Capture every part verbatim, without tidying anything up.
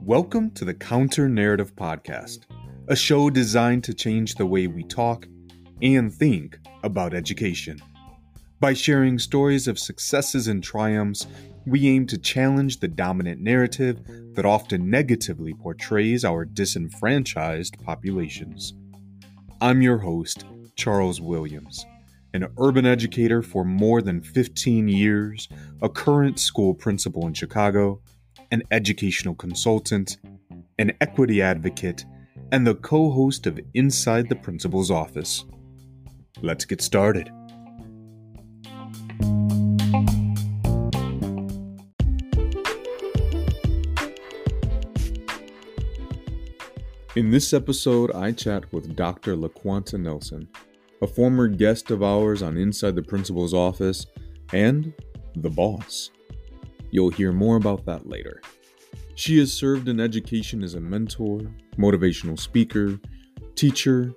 Welcome to the Counter Narrative Podcast, a show designed to change the way we talk and think about education. By sharing stories of successes and triumphs, we aim to challenge the dominant narrative that often negatively portrays our disenfranchised populations. I'm your host, Charles Williams, an urban educator for more than fifteen years, a current school principal in Chicago, an educational consultant, an equity advocate, and the co-host of Inside the Principal's Office. Let's get started. In this episode, I chat with Doctor LaQuanta Nelson, a former guest of ours on Inside the Principal's Office and The Boss. You'll hear more about that later. She has served in education as a mentor, motivational speaker, teacher,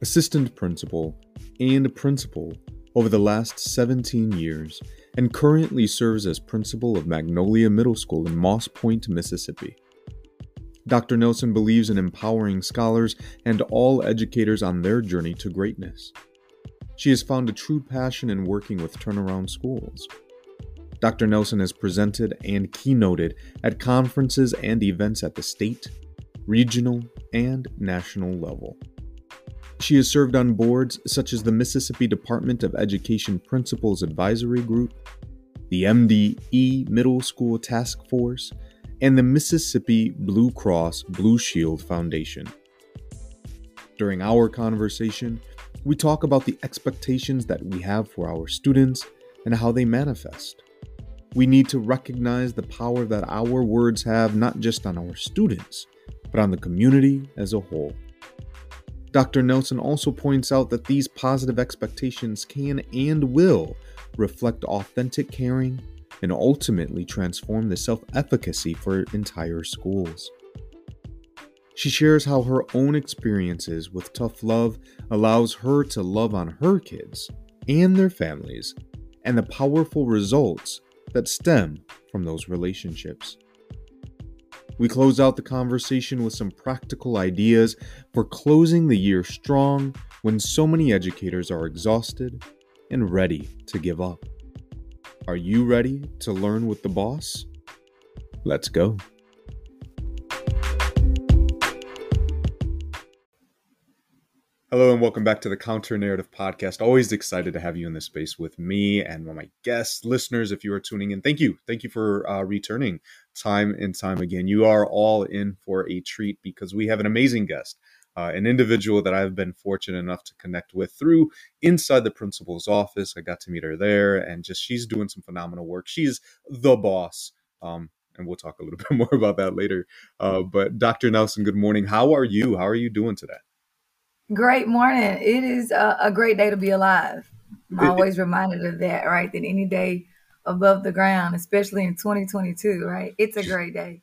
assistant principal, and principal over the last seventeen years, and currently serves as principal of Magnolia Middle School in Moss Point, Mississippi. Doctor Nelson believes in empowering scholars and all educators on their journey to greatness. She has found a true passion in working with turnaround schools. Doctor Nelson has presented and keynoted at conferences and events at the state, regional, and national level. She has served on boards such as the Mississippi Department of Education Principals Advisory Group, the M D E Middle School Task Force, and the Mississippi Blue Cross Blue Shield Foundation. During our conversation, we talk about the expectations that we have for our students and how they manifest. We need to recognize the power that our words have, not just on our students, but on the community as a whole. Doctor Nelson also points out that these positive expectations can and will reflect authentic caring and ultimately transform the self-efficacy for entire schools. She shares how her own experiences with tough love allows her to love on her kids and their families, and the powerful results that stem from those relationships. We close out the conversation with some practical ideas for closing the year strong when so many educators are exhausted and ready to give up. Are you ready to learn with the boss? Let's go. Hello and welcome back to the Counter Narrative Podcast. Always excited to have you in this space with me and my guests, listeners, if you are tuning in. Thank you. Thank you for uh, returning time and time again. You are all in for a treat because we have an amazing guest, uh, an individual that I've been fortunate enough to connect with through Inside the Principal's Office. I got to meet her there, and just she's doing some phenomenal work. She's the boss, um, and we'll talk a little bit more about that later. Uh, but Doctor Nelson, good morning. How are you? How are you doing today? Great morning. It is a, a great day to be alive. I'm always reminded of that, right? That any day above the ground, especially in twenty twenty-two, right? It's a great day.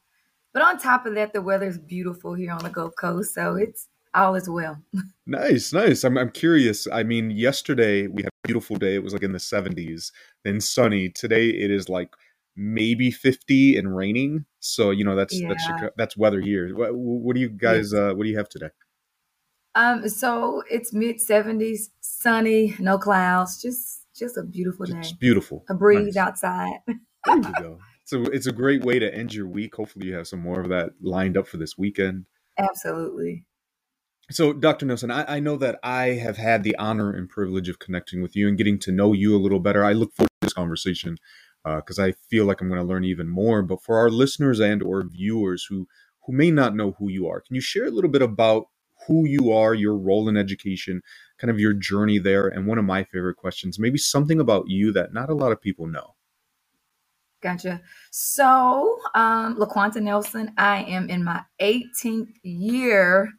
But on top of that, the weather is beautiful here on the Gulf Coast, so it's all is well. Nice, nice. I'm, I'm curious. I mean, yesterday we had a beautiful day. It was like in the seventies, then sunny. Today it is like maybe fifty and raining. So, you know, that's yeah. that's that's weather here. What, what do you guys? Yes. Uh, what do you have today? Um, so it's mid seventies, sunny, no clouds, just just a beautiful day. It's beautiful. A breeze nice. Outside. There you go. So it's a great way to end your week. Hopefully you have some more of that lined up for this weekend. Absolutely. So Doctor Nelson, I, I know that I have had the honor and privilege of connecting with you and getting to know you a little better. I look forward to this conversation because uh, I feel like I'm going to learn even more. But for our listeners and or viewers who who may not know who you are, can you share a little bit about who you are, your role in education, kind of your journey there, and one of my favorite questions, maybe something about you that not a lot of people know? Gotcha. So, um, LaQuanta Nelson, I am in my eighteenth year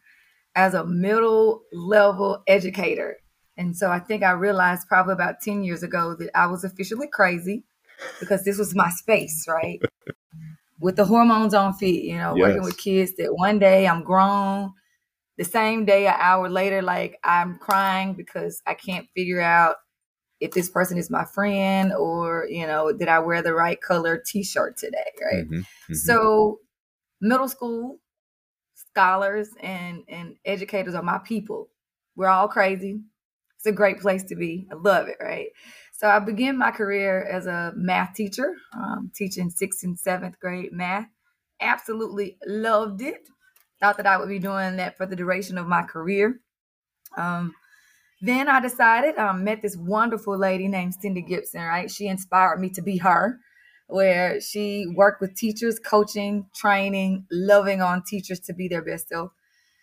as a middle level educator. And so I think I realized probably about ten years ago that I was officially crazy because this was my space, right? With the hormones on feet, you know, yes. working with kids that one day I'm grown, the same day, an hour later, like I'm crying because I can't figure out if this person is my friend, or, you know, did I wear the right color T-shirt today? Right. Mm-hmm, mm-hmm. So middle school scholars and, and educators are my people. We're all crazy. It's a great place to be. I love it. Right. So I began my career as a math teacher, um, teaching sixth and seventh grade math. Absolutely loved it. Thought that I would be doing that for the duration of my career. Um, Then I decided, I um, met this wonderful lady named Cindy Gibson, right? She inspired me to be her, where she worked with teachers, coaching, training, loving on teachers to be their best self.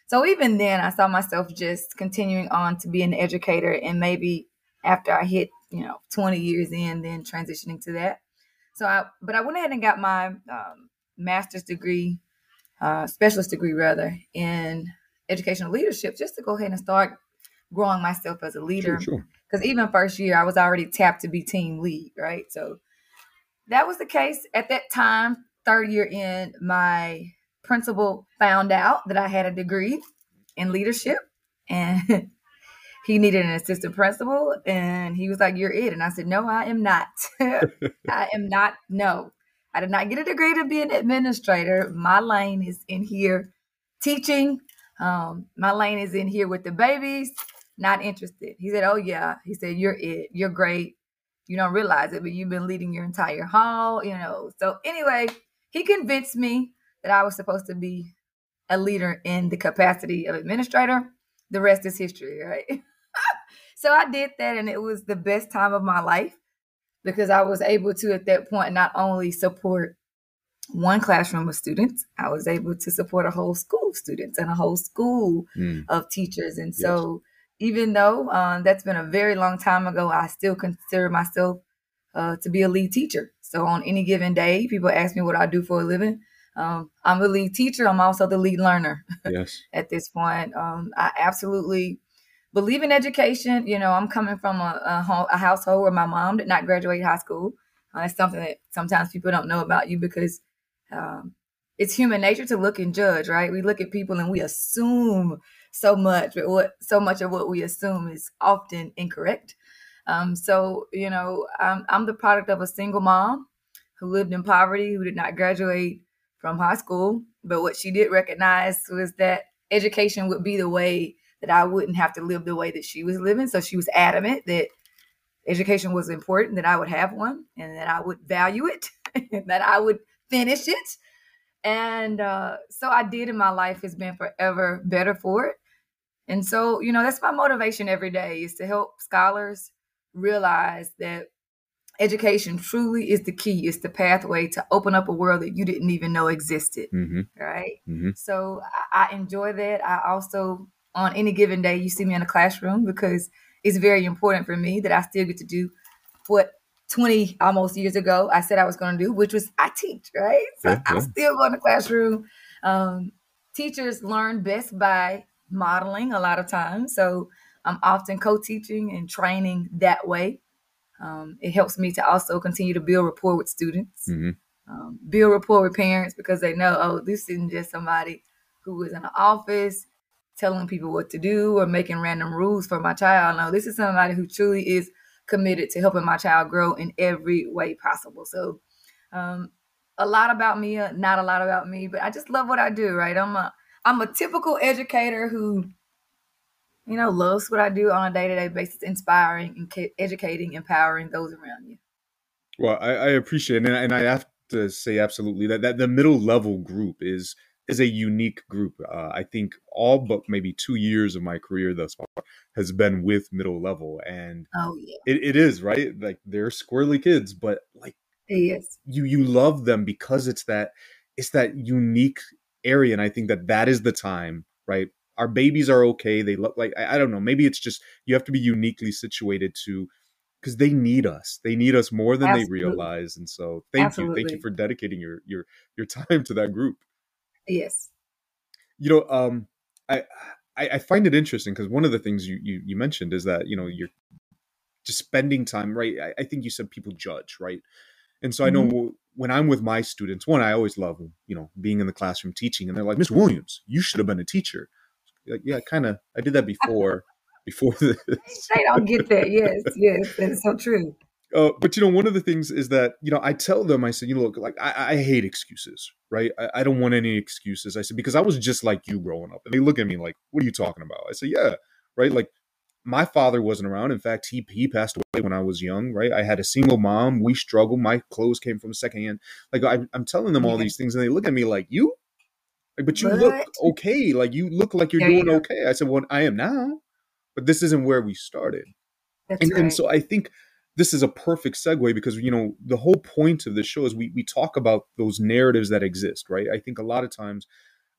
So even then, I saw myself just continuing on to be an educator, and maybe after I hit, you know, twenty years in, then transitioning to that. So I, but I went ahead and got my um, master's degree, uh, specialist degree rather, in educational leadership, just to go ahead and start growing myself as a leader. Sure, sure. Because even first year, I was already tapped to be team lead, right? So that was the case. At that time, third year in, my principal found out that I had a degree in leadership, and he needed an assistant principal, and he was like, "You're it." And I said, "No, I am not." I am not. No, I did not get a degree to be an administrator. My lane is in here teaching. Um, my lane is in here with the babies. Not interested. He said, "Oh, yeah." He said, "You're it. You're great. You don't realize it, but you've been leading your entire hall, you know." So anyway, he convinced me that I was supposed to be a leader in the capacity of administrator. The rest is history, right? So I did that, and it was the best time of my life, because I was able to, at that point, not only support one classroom of students, I was able to support a whole school of students and a whole school mm. of teachers. And yes. so even though um, that's been a very long time ago, I still consider myself uh, to be a lead teacher. So on any given day, people ask me what I do for a living. Um, I'm the lead teacher. I'm also the lead learner. Yes. At this point. Um, I absolutely believe in education. You know, I'm coming from a, a, home, a household where my mom did not graduate high school. Uh, that's something that sometimes people don't know about you, because Um, it's human nature to look and judge, right? We look at people and we assume so much, but what so much of what we assume is often incorrect. Um, so, you know, I'm, I'm the product of a single mom who lived in poverty, who did not graduate from high school. But what she did recognize was that education would be the way that I wouldn't have to live the way that she was living. So she was adamant that education was important, that I would have one, and that I would value it, and that I would finish it. And uh, so I did, and my life has been forever better for it. And so, you know, that's my motivation every day, is to help scholars realize that education truly is the key. It's the pathway to open up a world that you didn't even know existed. Mm-hmm. Right. Mm-hmm. So I, I enjoy that. I also, on any given day, you see me in a classroom, because it's very important for me that I still get to do what twenty almost years ago I said I was going to do, which was I teach, right? So yeah, yeah. I still go in the classroom. Um, teachers learn best by modeling a lot of times. So I'm often co-teaching and training that way. Um, it helps me to also continue to build rapport with students, mm-hmm. um, build rapport with parents, because they know, oh, this isn't just somebody who is in an office telling people what to do or making random rules for my child. No, this is somebody who truly is committed to helping my child grow in every way possible. So um, a lot about me, uh, not a lot about me, but I just love what I do, right? I'm a, I'm a typical educator who, you know, loves what I do on a day-to-day basis, inspiring, and educating, empowering those around you. Well, I, I appreciate it. And I, and I have to say absolutely that, that the middle level group is is a unique group. Uh, I think all but maybe two years of my career thus far has been with middle level. And oh, yeah. it, it is, right? Like, they're squirrely kids, but like yes. you you love them because it's that it's that unique area. And I think that that is the time, right? Our babies are okay. They look like, I, I don't know, maybe it's just you have to be uniquely situated to, because they need us. They need us more than Absolutely. They realize. And so thank Absolutely. you. Thank you for dedicating your your your time to that group. Yes. You know, um, I, I I find it interesting, because one of the things you, you you mentioned is that, you know, you're just spending time, right? I, I think you said people judge, right? And so mm-hmm. I know when I'm with my students, one, I always love, you know, being in the classroom teaching, and they're like, "Miss Williams, you should have been a teacher." Like, yeah, kind of. I did that before. before this. They don't get that. Yes, yes, that's so true. Uh, but, you know, one of the things is that, you know, I tell them, I said, you know, look, like, I, I hate excuses, right? I, I don't want any excuses. I said, because I was just like you growing up. And they look at me like, what are you talking about? I said, yeah, right? Like, my father wasn't around. In fact, he he passed away when I was young, right? I had a single mom. We struggled. My clothes came from secondhand. Like, I, I'm telling them all yeah. these things, and they look at me like, you? Like, but you what? Look okay. Like, you look like you're yeah, doing yeah. okay. I said, well, I am now, but this isn't where we started. That's and, right. and so I think this is a perfect segue because, you know, the whole point of this show is we we talk about those narratives that exist, right? I think a lot of times,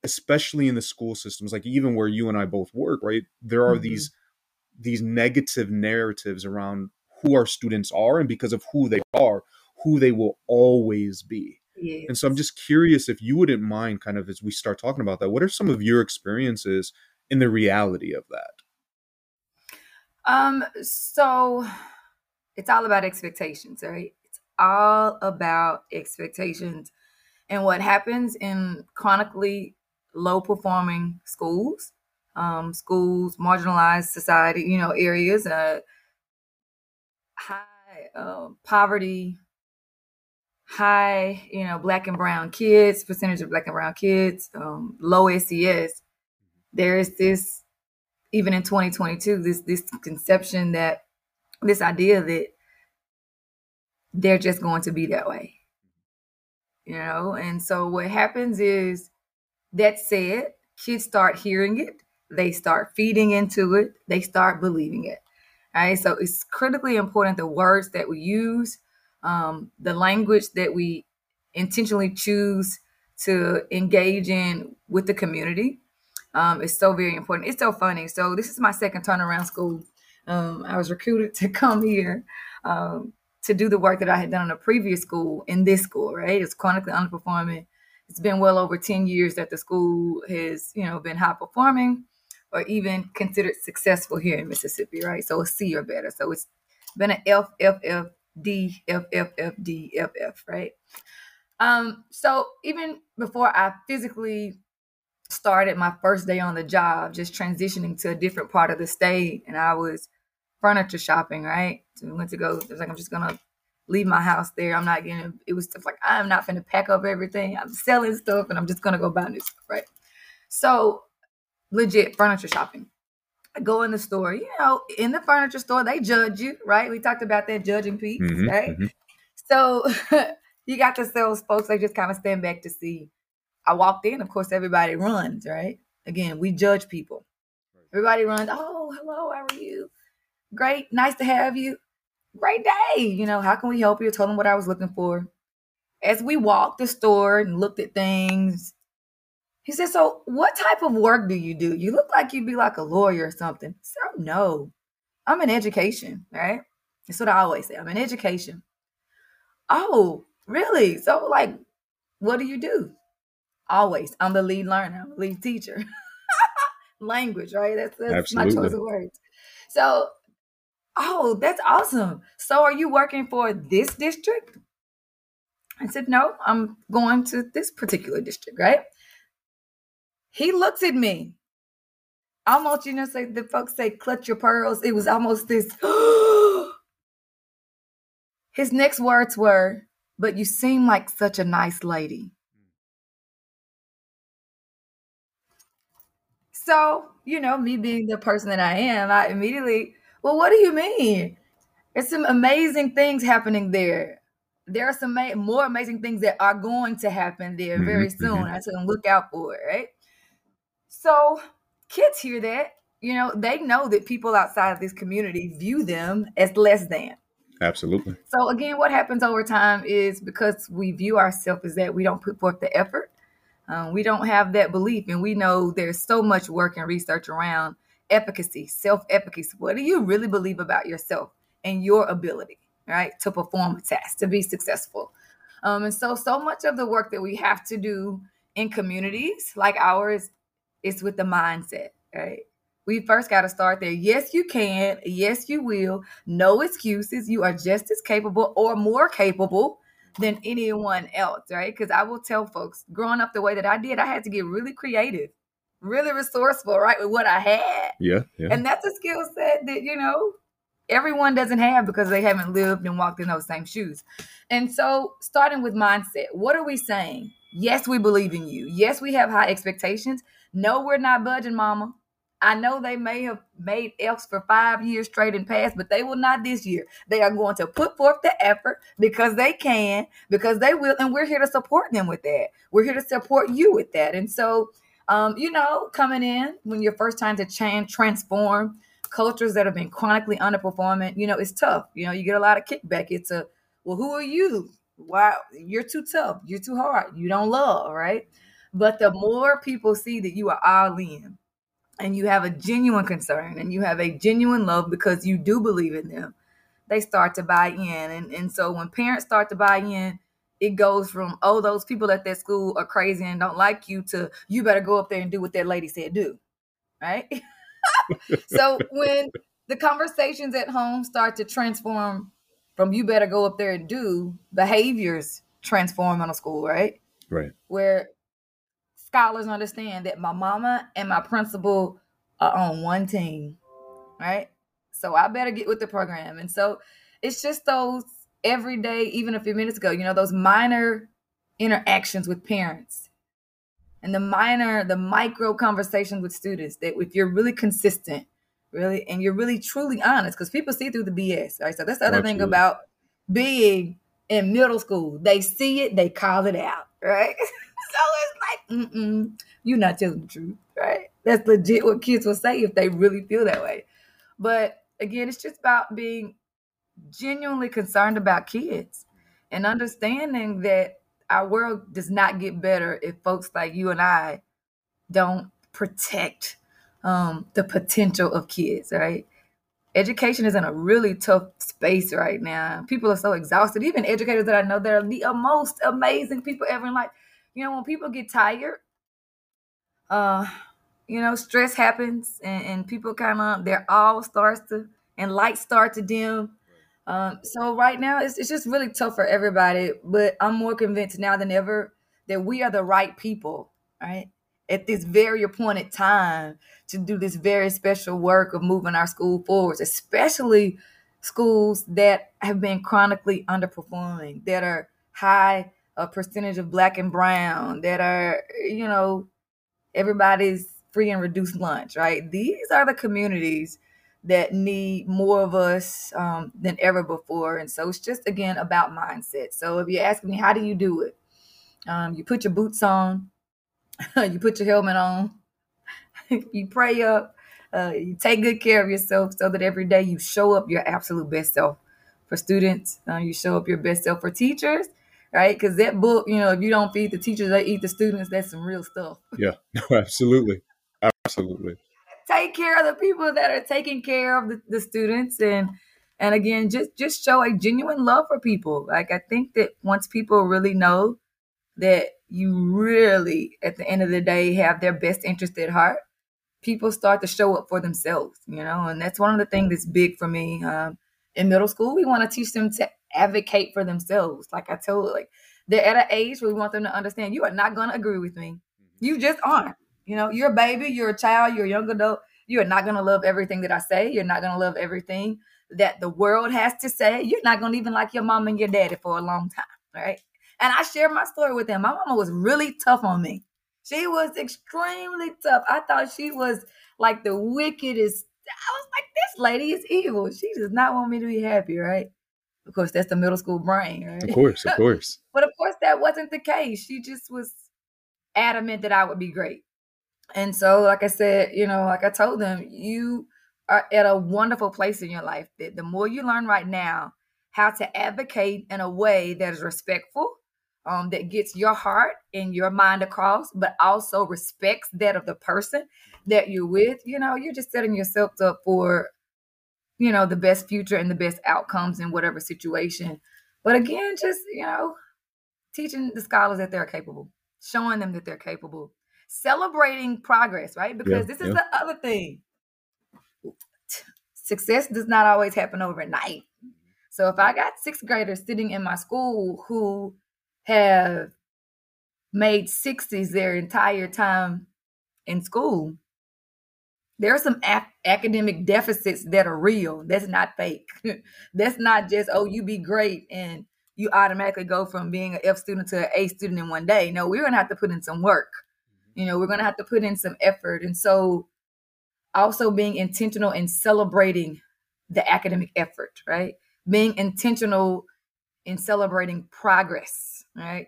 especially in the school systems, like even where you and I both work, right? There are mm-hmm. these these negative narratives around who our students are, and because of who they are, who they will always be. Yes. And so I'm just curious if you wouldn't mind kind of, as we start talking about that, what are some of your experiences in the reality of that? Um, so it's all about expectations, right? It's all about expectations. And what happens in chronically low performing schools Um, schools, marginalized society, you know, areas, uh, high uh, poverty, high, you know, black and brown kids, percentage of black and brown kids, um, low S E S. There is this, even in twenty twenty-two, this this conception that, this idea that they're just going to be that way, you know? And so what happens is, that said, kids start hearing it. They start feeding into it. They start believing it. All right. So it's critically important, the words that we use, um, the language that we intentionally choose to engage in with the community um, is so very important. It's so funny. So this is my second turnaround school. Um, I was recruited to come here um, to do the work that I had done in a previous school in this school. Right. It's chronically underperforming. It's been well over ten years that the school has, you know, been high performing, or even considered successful here in Mississippi, right? So a C or better. So it's been an F, F, F, D, F, F, F, D, F, F, right? Um, so even before I physically started my first day on the job, just transitioning to a different part of the state, and I was furniture shopping, right? So we went to go, it was like, I'm just going to leave my house there. I'm not gonna, it was stuff like, I'm not gonna pack up everything. I'm selling stuff and I'm just gonna go buy new stuff, right? So, legit furniture shopping. I go in the store, you know, in the furniture store, they judge you, right? We talked about that judging piece, mm-hmm, right? Mm-hmm. So you got the sales folks, they just kind of stand back to see. I walked in, of course, everybody runs, right? Again, we judge people. Everybody runs, oh, hello, how are you? Great, nice to have you. Great day. You know, how can we help you? I told them what I was looking for. As we walked the store and looked at things, he said, so what type of work do you do? You look like you'd be like a lawyer or something. I said, oh, no, I'm in education, right? That's what I always say. I'm in education. Oh, really? So like, what do you do? Always. I'm the lead learner. I'm the lead teacher. Language, right? That's, that's my choice of words. So oh, that's awesome. So are you working for this district? I said, no, I'm going to this particular district, right? He looks at me. Almost, you know, say the folks say, clutch your pearls. It was almost this. His next words were, but you seem like such a nice lady. So, you know, me being the person that I am, I immediately... Well, what do you mean? There's some amazing things happening there. There are some ma- more amazing things that are going to happen there very soon. Mm-hmm. I said, look out for it, right? So kids hear that, you know, they know that people outside of this community view them as less than. Absolutely. So again, what happens over time is because we view ourselves as that, we don't put forth the effort. Um, we don't have that belief. And we know there's so much work and research around efficacy, self-efficacy. What do you really believe about yourself and your ability, right, to perform a task, to be successful? Um, and so, so much of the work that we have to do in communities like ours is with the mindset, right? We first got to start there. Yes, you can. Yes, you will. No excuses. You are just as capable or more capable than anyone else, right? Because I will tell folks, growing up the way that I did, I had to get really creative really resourceful, right, with what I had. Yeah, yeah. And that's a skill set that, you know, everyone doesn't have because they haven't lived and walked in those same shoes. And so starting with mindset, what are we saying? Yes, we believe in you. Yes, we have high expectations. No, we're not budging, mama. I know they may have made F's for five years straight and past, but they will not this year. They are going to put forth the effort because they can, because they will, and we're here to support them with that. We're here to support you with that. And so, um, you know, coming in when you're first time to change, transform cultures that have been chronically underperforming, you know, it's tough. You know, you get a lot of kickback. It's a, well, who are you? Wow, you're too tough. You're too hard. You don't love, right? But the more people see that you are all in, and you have a genuine concern and you have a genuine love because you do believe in them, they start to buy in. And, and so when parents start to buy in, it goes from, oh, those people at that school are crazy and don't like you, to you better go up there and do what that lady said do, right? So when the conversations at home start to transform from you better go up there and do, behaviors transform in a school, right? Right. Where scholars understand that my mama and my principal are on one team, right? So I better get with the program. And so it's just those every day, even a few minutes ago, you know, those minor interactions with parents and the minor, the micro conversations with students, that if you're really consistent, really, and you're really truly honest, because people see through the B S, right? So that's the other Absolutely. Thing about being in middle school. They see it, they call it out, right? So it's like, mm-mm, you're not telling the truth, right? That's legit what kids will say if they really feel that way. But again, it's just about being genuinely concerned about kids and understanding that our world does not get better if folks like you and I don't protect um, the potential of kids, right? Education is in a really tough space right now. People are so exhausted. Even educators that I know that are the most amazing people ever in life. You know, when people get tired, uh, you know, stress happens and, and people kind of, their all starts to, and lights start to dim. Um, so right now, it's, it's just really tough for everybody. But I'm more convinced now than ever that we are the right people, right, at this very appointed time to do this very special work of moving our school forwards, especially schools that have been chronically underperforming, that are high a percentage of Black and brown, that are, you know, everybody's free and reduced lunch, right? These are the communities that need more of us um, than ever before. And so it's just, again, about mindset. So if you're asking me, how do you do it? Um, you put your boots on, you put your helmet on, you pray up, uh, you take good care of yourself so that every day you show up your absolute best self for students. Uh, you show up your best self for teachers. Right? Because that book, you know, if you don't feed the teachers, they eat the students. That's some real stuff. Yeah, no, absolutely. Absolutely. Take care of the people that are taking care of the, the students. And, and again, just, just show a genuine love for people. Like, I think that once people really know that you really, at the end of the day, have their best interest at heart, people start to show up for themselves, you know? And that's one of the things that's big for me. Um, in middle school, we want to teach them to advocate for themselves. Like I told, like they're at an age where we want them to understand you are not going to agree with me. You just aren't. You know, you're a baby, you're a child, you're a young adult. You are not going to love everything that I say. You're not going to love everything that the world has to say. You're not going to even like your mom and your daddy for a long time, right? And I share my story with them. My mama was really tough on me. She was extremely tough. I thought she was like the wickedest. I was like, this lady is evil. She does not want me to be happy, right? Of course, that's the middle school brain, right? Of course, of course. But of course, that wasn't the case. She just was adamant that I would be great. And so, like I said, you know, like I told them, you are at a wonderful place in your life. That the more you learn right now how to advocate in a way that is respectful, um, that gets your heart and your mind across, but also respects that of the person that you're with, you know, you're just setting yourself up for, you know, the best future and the best outcomes in whatever situation. But again, just, you know, teaching the scholars that they're capable, showing them that they're capable, celebrating progress, right? Because yeah, this is yeah. the other thing. Success does not always happen overnight. So if I got sixth graders sitting in my school who have made sixties their entire time in school, there are some a- academic deficits that are real. That's not fake. That's not just, oh, you be great and you automatically go from being an F student to an A student in one day. No, we're going to have to put in some work. You know, we're going to have to put in some effort. And so also being intentional in celebrating the academic effort, right? Being intentional in celebrating progress, right?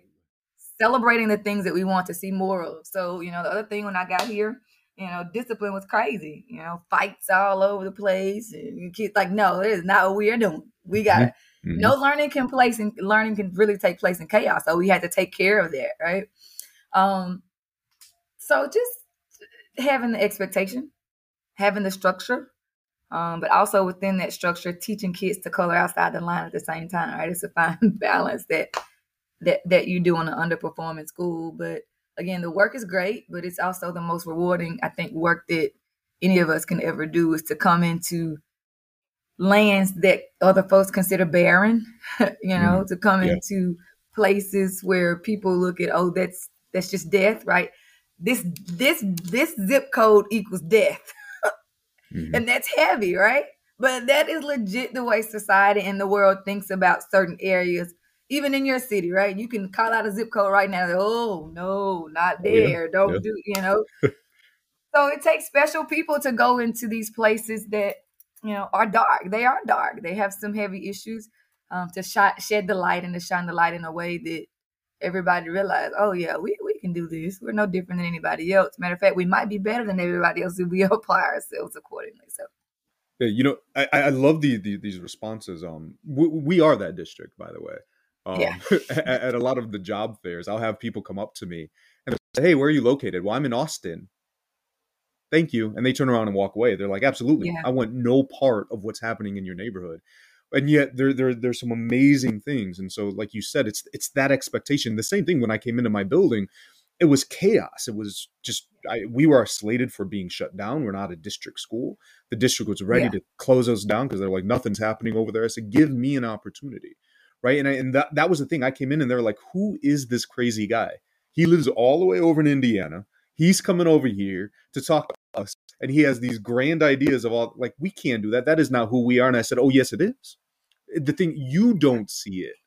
Celebrating the things that we want to see more of. So, you know, the other thing when I got here, you know, discipline was crazy, you know, fights all over the place. And kids like, no, it is not what we are doing. We got to, mm-hmm. no learning can place and learning can really take place in chaos. So we had to take care of that. Right. Um, so just having the expectation, having the structure, um, but also within that structure, teaching kids to color outside the line at the same time. Right. It's a fine balance that, that, that you do in an underperforming school, but again, the work is great, but it's also the most rewarding, I think, work that any of us can ever do is to come into lands that other folks consider barren, you know, mm-hmm. to come yeah. into places where people look at, oh, that's that's just death, right? This this this zip code equals death. mm-hmm. And that's heavy, right? But that is legit the way society and the world thinks about certain areas. Even in your city, right? You can call out a zip code right now. Like, oh, no, not there. Yeah, Don't yeah. do, you know. So it takes special people to go into these places that, you know, are dark. They are dark. They have some heavy issues um, to sh- shed the light and to shine the light in a way that everybody realizes, oh, yeah, we, we can do this. We're no different than anybody else. Matter of fact, we might be better than everybody else if we apply ourselves accordingly. So. Yeah, you know, I, I love the, the, these responses. Um, we, we are that district, by the way. Um, yeah. at, at a lot of the job fairs, I'll have people come up to me and say, hey, where are you located? Well, I'm in Austin. Thank you. And they turn around and walk away. They're like, absolutely. Yeah. I want no part of what's happening in your neighborhood. And yet there, there, there's some amazing things. And so, like you said, it's, it's that expectation. The same thing when I came into my building, it was chaos. It was just, I, we were slated for being shut down. We're not a district school. The district was ready yeah. to close us down because they're like, nothing's happening over there. I said, give me an opportunity. Right. And I, and that, that was the thing. I came in and they're like, who is this crazy guy? He lives all the way over in Indiana. He's coming over here to talk to us. And he has these grand ideas of all like, we can't do that. That is not who we are. And I said, oh, yes, it is. The thing, you don't see it.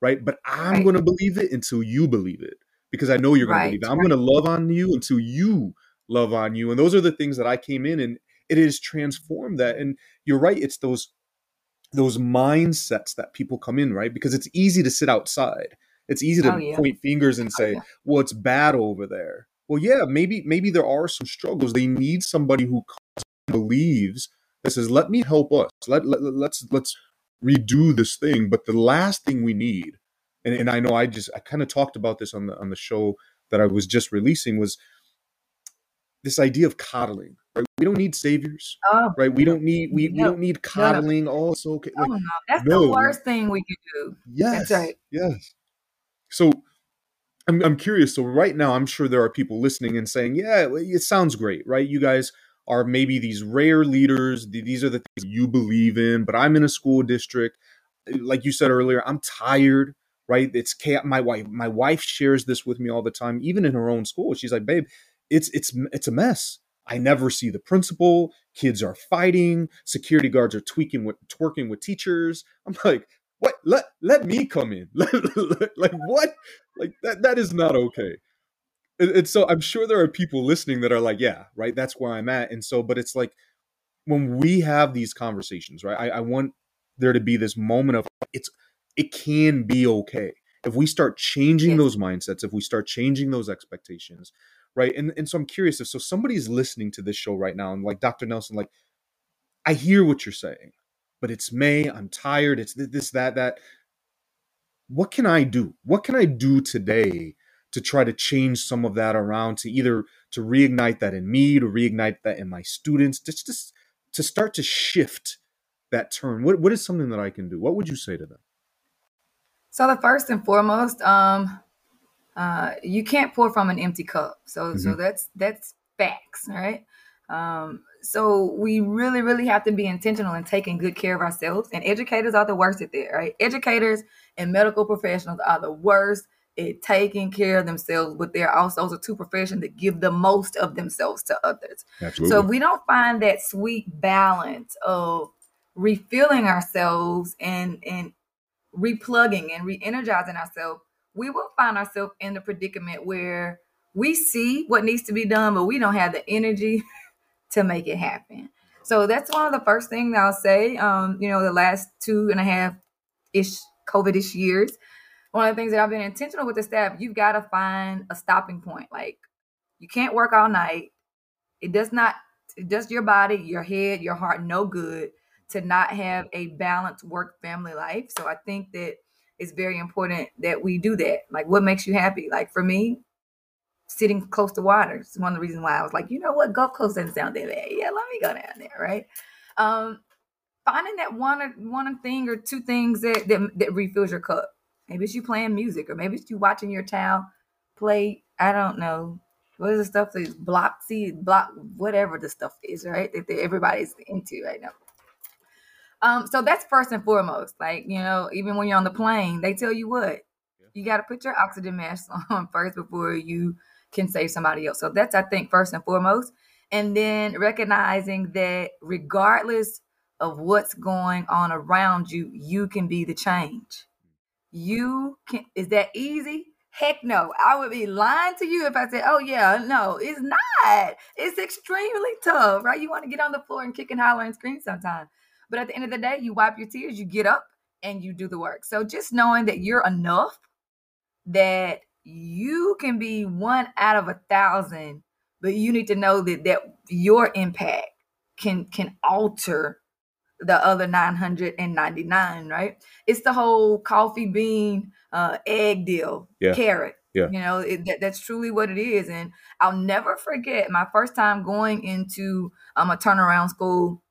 Right. But I'm right. going to believe it until you believe it, because I know you're going right. to believe it. I'm right. going to love on you until you love on you. And those are the things that I came in and it has transformed that. And you're right. It's those those mindsets that people come in, right? Because it's easy to sit outside. It's easy to oh, yeah. point fingers and say, oh, yeah. well, it's bad over there. Well, yeah, maybe maybe there are some struggles. They need somebody who believes that says, let me help us. Let, let, let's let's redo this thing. But the last thing we need, and, and I know I just, I kind of talked about this on the on the show that I was just releasing, was this idea of coddling. Right? We don't need saviors, oh, right? We don't need we, no, we don't need coddling. No, no. Oh, so okay. Like, oh, no. That's no. the worst thing we can do. Yes, that's right. Yes. So, I'm I'm curious. So right now, I'm sure there are people listening and saying, "Yeah, it sounds great, right? You guys are maybe these rare leaders. These are the things you believe in. But I'm in a school district, like you said earlier. I'm tired." Right? It's chaos. My wife. My wife shares this with me all the time, even in her own school. She's like, "Babe, it's it's it's a mess." I never see the principal. Kids are fighting. Security guards are tweaking with, twerking with teachers. I'm like, what? Let let me come in. Like what? Like that? That is not okay. And, and so I'm sure there are people listening that are like, yeah, right. That's where I'm at. And so, but it's like when we have these conversations, right? I, I want there to be this moment of it's. It can be okay if we start changing those mindsets. If we start changing those expectations. Right. And and so I'm curious if so somebody's listening to this show right now and like Doctor Nelson, like, I hear what you're saying, but it's May. I'm tired. It's this, that, that. What can I do? What can I do today to try to change some of that around to either to reignite that in me, to reignite that in my students, just to, to start to shift that turn? What what is something that I can do? What would you say to them? So the first and foremost, um, Uh, you can't pour from an empty cup. So, mm-hmm. so that's, that's facts. Right. Um, so we really, really have to be intentional in taking good care of ourselves, and educators are the worst at that. Right. Educators and medical professionals are the worst at taking care of themselves, but they're also those are two professions that give the most of themselves to others. Absolutely. So if we don't find that sweet balance of refilling ourselves and and replugging and re-energizing ourselves, we will find ourselves in the predicament where we see what needs to be done, but we don't have the energy to make it happen. So that's one of the first things I'll say. Um, you know, the last two and a half ish COVID-ish years, one of the things that I've been intentional with the staff, you've got to find a stopping point. Like, you can't work all night. It does not, it does your body, your head, your heart no good to not have a balanced work family life. So I think that it's very important that we do that. Like, what makes you happy? Like, for me, sitting close to water is one of the reasons why I was like, you know what, Gulf Coast doesn't sound that bad. Yeah, let me go down there, right? Um, finding that one or one thing or two things that, that that refills your cup. Maybe it's you playing music, or maybe it's you watching your child play, I don't know, what is the stuff that's block, see, block, whatever the stuff is, right? That, that everybody's into right now. Um, so that's first and foremost. Like, you know, even when you're on the plane, they tell you what, yeah. you got to put your oxygen mask on first before you can save somebody else. So that's, I think, first and foremost. And then recognizing that regardless of what's going on around you, you can be the change. You can. Is that easy? Heck no. I would be lying to you if I said, oh yeah, no, it's not. It's extremely tough, right? You want to get on the floor and kick and holler and scream sometimes. But at the end of the day, you wipe your tears, you get up, and you do the work. So just knowing that you're enough, that you can be one out of a thousand, but you need to know that, that your impact can can alter the other nine hundred ninety-nine, right? It's the whole coffee bean, uh, egg deal, yeah. carrot. Yeah. You know, it, that, that's truly what it is. And I'll never forget my first time going into um, a turnaround school.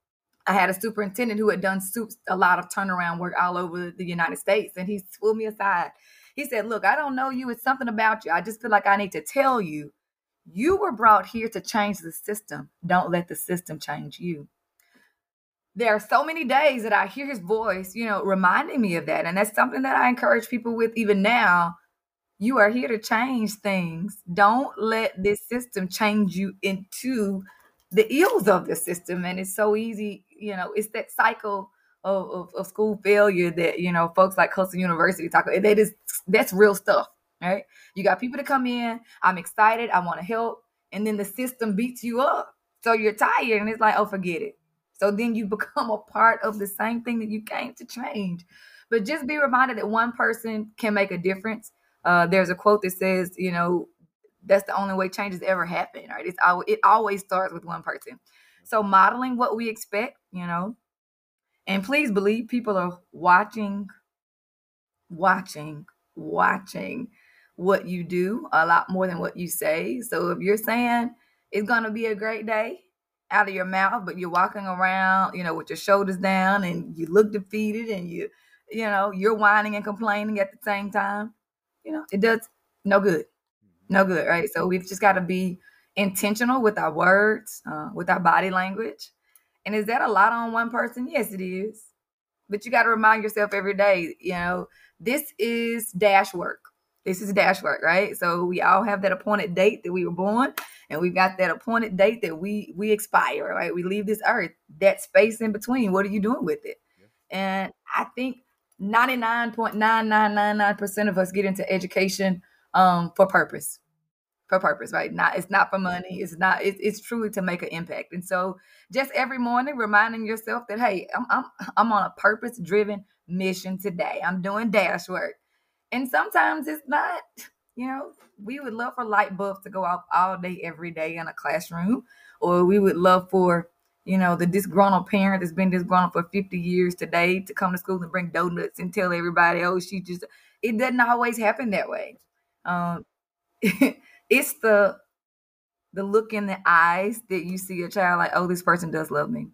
I had a superintendent who had done a lot of turnaround work all over the United States. And he pulled me aside. He said, look, I don't know you. It's something about you. I just feel like I need to tell you, you were brought here to change the system. Don't let the system change you. There are so many days that I hear his voice, you know, reminding me of that. And that's something that I encourage people with even now. You are here to change things. Don't let this system change you into the ills of the system. And it's so easy, you know, it's that cycle of, of, of school failure that, you know, folks like Coastal University talk about. They just, that's real stuff, right? You got people to come in, I'm excited, I want to help, and then the system beats you up. So you're tired and it's like, oh, forget it. So then you become a part of the same thing that you came to change. But just be reminded that one person can make a difference. Uh, there's a quote that says, you know, that's the only way changes ever happen, right? It's always, it always starts with one person. So modeling what we expect, you know, and please believe people are watching, watching, watching what you do a lot more than what you say. So if you're saying it's going to be a great day out of your mouth, but you're walking around, you know, with your shoulders down and you look defeated and you, you know, you're whining and complaining at the same time, you know, it does no good. No good, right? So we've just got to be intentional with our words, uh, with our body language. And is that a lot on one person? Yes, it is. But you got to remind yourself every day, you know, this is dash work. This is dash work, right? So we all have that appointed date that we were born, and we've got that appointed date that we we expire, right? We leave this earth. That space in between, what are you doing with it? Yeah. And I think ninety-nine point nine nine nine nine percent of us get into education um, for purpose. For purpose, right? Not it's not for money. It's not. It, it's truly to make an impact. And so, just every morning, reminding yourself that hey, I'm I'm I'm on a purpose-driven mission today. I'm doing dash work, and sometimes it's not. You know, we would love for light bulbs to go off all day, every day in a classroom, or we would love for you know the disgruntled parent that's been disgruntled for fifty years today to come to school and bring donuts and tell everybody, oh, she just. It doesn't always happen that way. Um, It's the the look in the eyes that you see a child like, oh, this person does love me,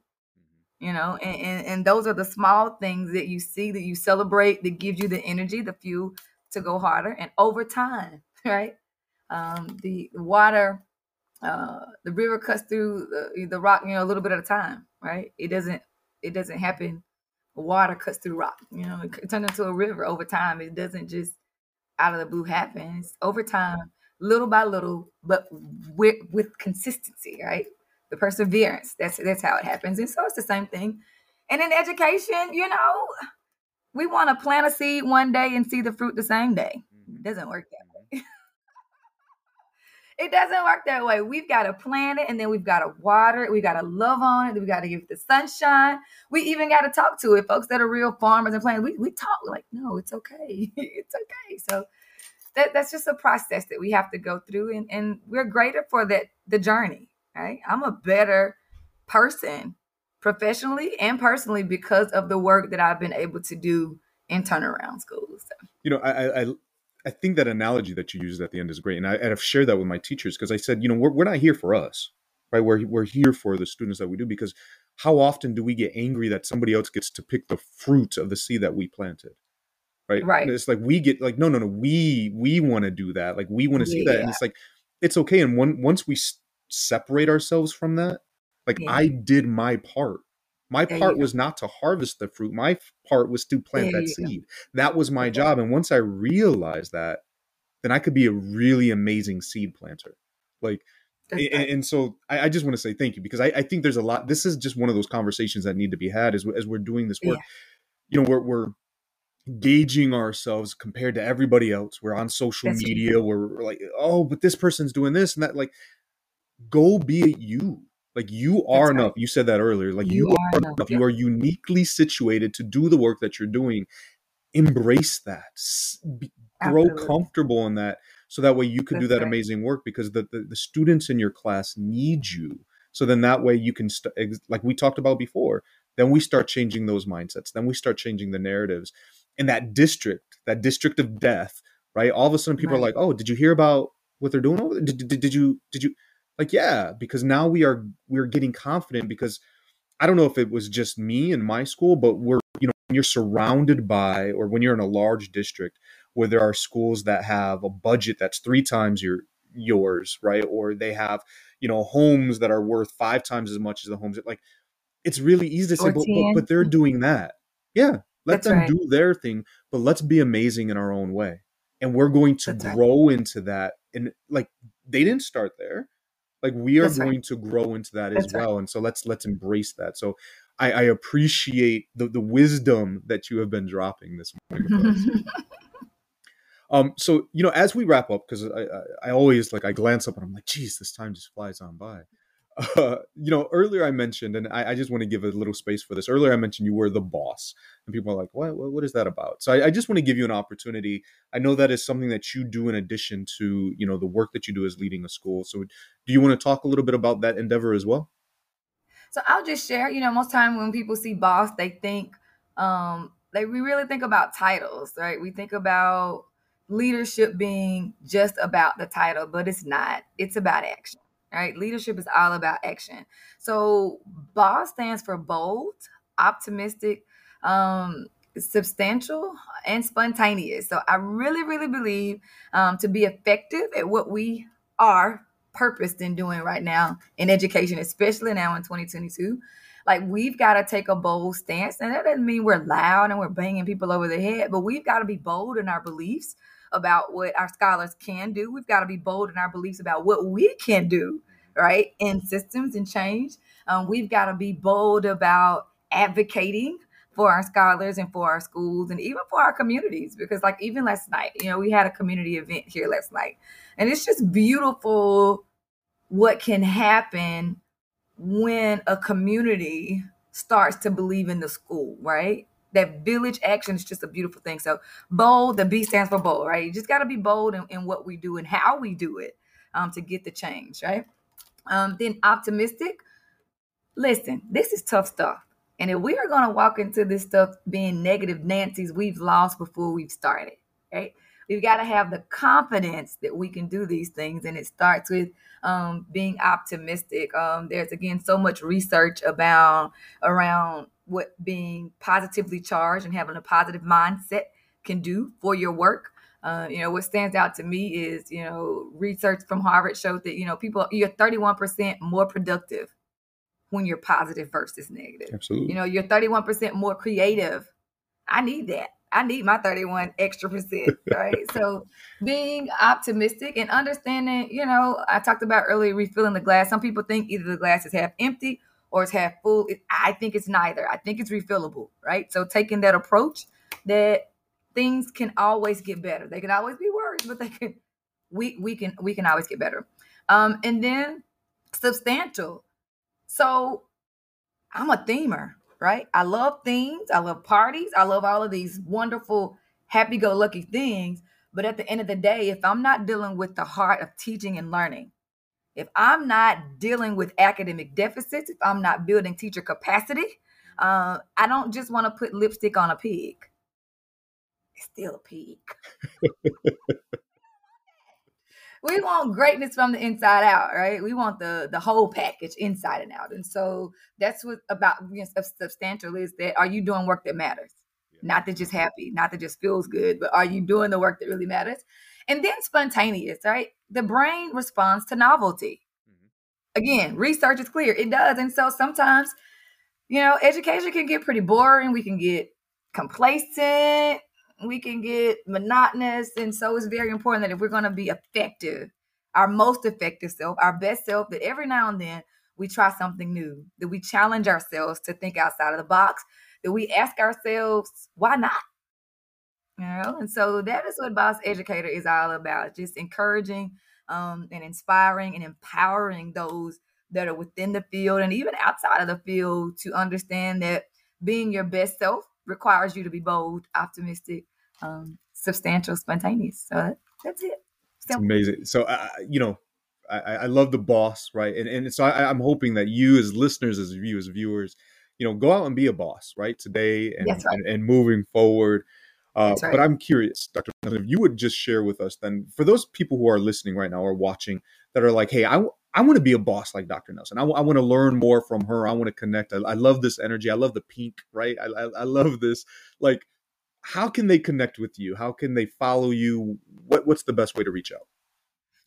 you know, and, and, and those are the small things that you see, that you celebrate, that gives you the energy, the fuel to go harder. And over time, right, um, the water, uh, the river cuts through the, the rock, you know, a little bit at a time, right? It doesn't it doesn't happen. Water cuts through rock, you know, it turns into a river over time. It doesn't just out of the blue happens over time, little by little, but with, with consistency, right? The perseverance, that's that's how it happens. And so it's the same thing. And in education, you know, we want to plant a seed one day and see the fruit the same day. It doesn't work that way. It doesn't work that way. We've got to plant it, and then we've got to water it. We've got to love on it. We've got to give it the sunshine. We even got to talk to it. Folks that are real farmers and planters, we, we talk like, no, it's okay. It's okay. So that, that's just a process that we have to go through, and, and we're greater for that the journey, right? I'm a better person professionally and personally because of the work that I've been able to do in turnaround schools. So. You know, I... I... I think that analogy that you used at the end is great. And, I, and I've shared that with my teachers because I said, you know, we're, we're not here for us, right? We're, we're here for the students that we do, because how often do we get angry that somebody else gets to pick the fruit of the seed that we planted, right? Right. And it's like we get like, no, no, no, we we want to do that. Like we want to yeah. see that. And it's like, it's okay. And one, once we s- separate ourselves from that, like yeah. I did my part. My part was not to harvest the fruit. My part was to plant that seed. That was my job. And once I realized that, then I could be a really amazing seed planter. Like, and, and so I, I just want to say thank you, because I, I think there's a lot. This is just one of those conversations that need to be had as, as we're doing this work. Yeah. You know, we're, we're gauging ourselves compared to everybody else. We're on social That's media. True. We're like, oh, but this person's doing this and that. Like, go be you. Like you are enough. You said that earlier. Like you are enough. You are uniquely situated to do the work that you're doing. Embrace that. Be, grow comfortable in that, so that way you can do that amazing work, because the, the, the students in your class need you. So then that way you can, st- like we talked about before, then we start changing those mindsets. Then we start changing the narratives. And that district, that district of death, right? All of a sudden people are like, oh, did you hear about what they're doing over there? Did, did, did you, did you? Like, yeah, because now we are, we're getting confident, because I don't know if it was just me in my school, but we're, you know, when you're surrounded by, or when you're in a large district where there are schools that have a budget that's three times your, yours, right? Or they have, you know, homes that are worth five times as much as the homes. Like, it's really easy to say, but, but, but they're doing that. Yeah. Let that's them right. do their thing, but let's be amazing in our own way. And we're going to that's grow right. into that. And like, they didn't start there. Like we are That's going right. to grow into that That's as well. Right. And so let's let's embrace that. So I, I appreciate the, the wisdom that you have been dropping this morning. um, so, you know, as we wrap up, because I, I, I always like I glance up and I'm like, geez, this time just flies on by. Uh, you know, earlier I mentioned, and I, I just want to give a little space for this. Earlier I mentioned you were the boss, and people are like, what, what, what is that about? So I, I just want to give you an opportunity. I know that is something that you do in addition to, you know, the work that you do as leading a school. So do you want to talk a little bit about that endeavor as well? So I'll just share, you know, most time when people see boss, they think, um, they, we really think about titles, right? We think about leadership being just about the title, but it's not. It's about action. Right? Leadership is all about action. So BOSS stands for bold, optimistic, um, substantial, and spontaneous. So I really, really believe um, to be effective at what we are purposed in doing right now in education, especially now in twenty twenty-two, like we've got to take a bold stance. And that doesn't mean we're loud and we're banging people over the head, but we've got to be bold in our beliefs about what our scholars can do. We've got to be bold in our beliefs about what we can do, right? In systems and change. Um, we've got to be bold about advocating for our scholars and for our schools and even for our communities. Because like even last night, you know, we had a community event here last night. And it's just beautiful what can happen when a community starts to believe in the school, right? That village action is just a beautiful thing. So bold, the B stands for bold, right? You just got to be bold in, in what we do and how we do it um, to get the change, right? Um, then optimistic. Listen, this is tough stuff. And if we are going to walk into this stuff being negative Nancy's, we've lost before we've started, right? We've got to have the confidence that we can do these things. And it starts with um, being optimistic. Um, there's, again, so much research about around what being positively charged and having a positive mindset can do for your work. Uh, you know, what stands out to me is, you know, research from Harvard showed that, you know, people, you're thirty-one percent more productive when you're positive versus negative. Absolutely. You know, you're thirty-one percent more creative. I need that. I need my thirty-one extra percent, right? So being optimistic and understanding, you know, I talked about earlier refilling the glass. Some people think either the glass is half empty or it's half full. It, I think it's neither. I think it's refillable, right? So taking that approach that things can always get better. They can always be worse, but they can, we we can we can always get better. Um, and then substantial. So I'm a themer, right? I love themes. I love parties. I love all of these wonderful, happy-go-lucky things. But at the end of the day, if I'm not dealing with the heart of teaching and learning, if I'm not dealing with academic deficits, if I'm not building teacher capacity, uh, I don't just want to put lipstick on a pig. It's still a pig. We want greatness from the inside out, right? We want the the whole package inside and out. And so that's what about you know, substantial is that are you doing work that matters? Yeah. Not that just happy, not that just feels good, but are you doing the work that really matters? And then spontaneous, right? The brain responds to novelty. Mm-hmm. Again, research is clear. It does. And so sometimes, you know, education can get pretty boring. We can get complacent. We can get monotonous. And so it's very important that if we're going to be effective, our most effective self, our best self, that every now and then we try something new, that we challenge ourselves to think outside of the box, that we ask ourselves, why not? You know? And so that is what Boss Educator is all about, just encouraging um, and inspiring and empowering those that are within the field and even outside of the field to understand that being your best self requires you to be bold, optimistic, um, substantial, spontaneous. So that's it. It's amazing. So, I, you know, I, I love the boss, right? And and so I, I'm hoping that you as listeners, as you as viewers, you know, go out and be a boss, right? Today and, right. and, and moving forward. Uh, right. But I'm curious, Doctor Nelson, if you would just share with us then, for those people who are listening right now or watching that are like, hey, I, I want to be a boss like Doctor Nelson. I, w- I want to learn more from her. I want to connect. I, I love this energy. I love the pink, right? I, I, I love this. Like, how can they connect with you? How can they follow you? What What's the best way to reach out?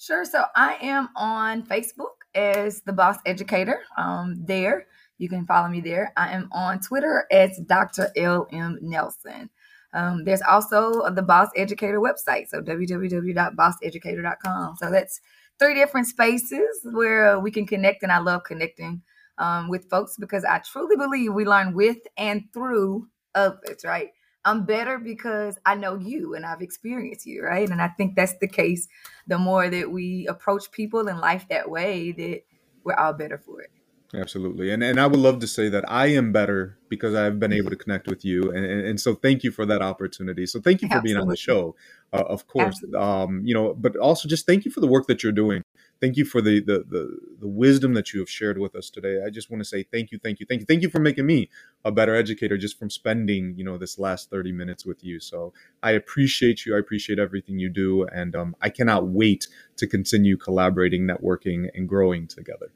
Sure. So I am on Facebook as The Boss Educator. Um, there, you can follow me there. I am on Twitter as Doctor L M Nelson. Um, there's also the Boss Educator website, so w w w dot boss educator dot com. So that's three different spaces where we can connect, and I love connecting um, with folks because I truly believe we learn with and through others, right? I'm better because I know you and I've experienced you, right? And I think that's the case. The more that we approach people in life that way, that we're all better for it. Absolutely. And and I would love to say that I am better because I've been able to connect with you. And, and, and so thank you for that opportunity. So thank you for Absolutely. being on the show, uh, of course, um, you know, but also just thank you for the work that you're doing. Thank you for the, the the the wisdom that you have shared with us today. I just want to say thank you, thank you, thank you. Thank you for making me a better educator just from spending, you know, this last thirty minutes with you. So I appreciate you. I appreciate everything you do. And um, I cannot wait to continue collaborating, networking, and growing together.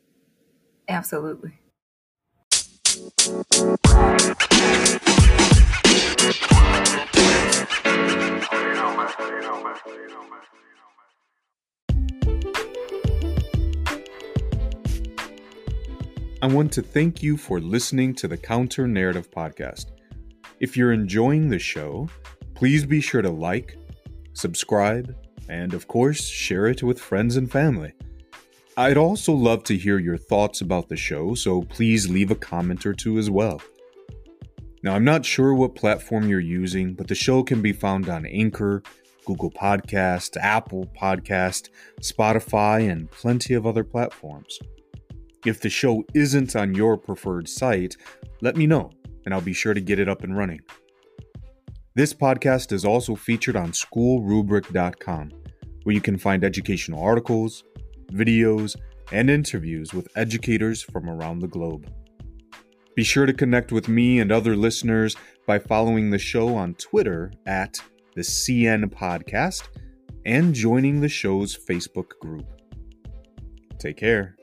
Absolutely. I want to thank you for listening to the Counter Narrative Podcast. If you're enjoying the show, please be sure to like, subscribe, and of course, share it with friends and family. I'd also love to hear your thoughts about the show, so please leave a comment or two as well. Now, I'm not sure what platform you're using, but the show can be found on Anchor, Google Podcasts, Apple Podcasts, Spotify, and plenty of other platforms. If the show isn't on your preferred site, let me know, and I'll be sure to get it up and running. This podcast is also featured on school rubric dot com, where you can find educational articles, videos, and interviews with educators from around the globe. Be sure to connect with me and other listeners by following the show on Twitter at the C N Podcast and joining the show's Facebook group. Take care.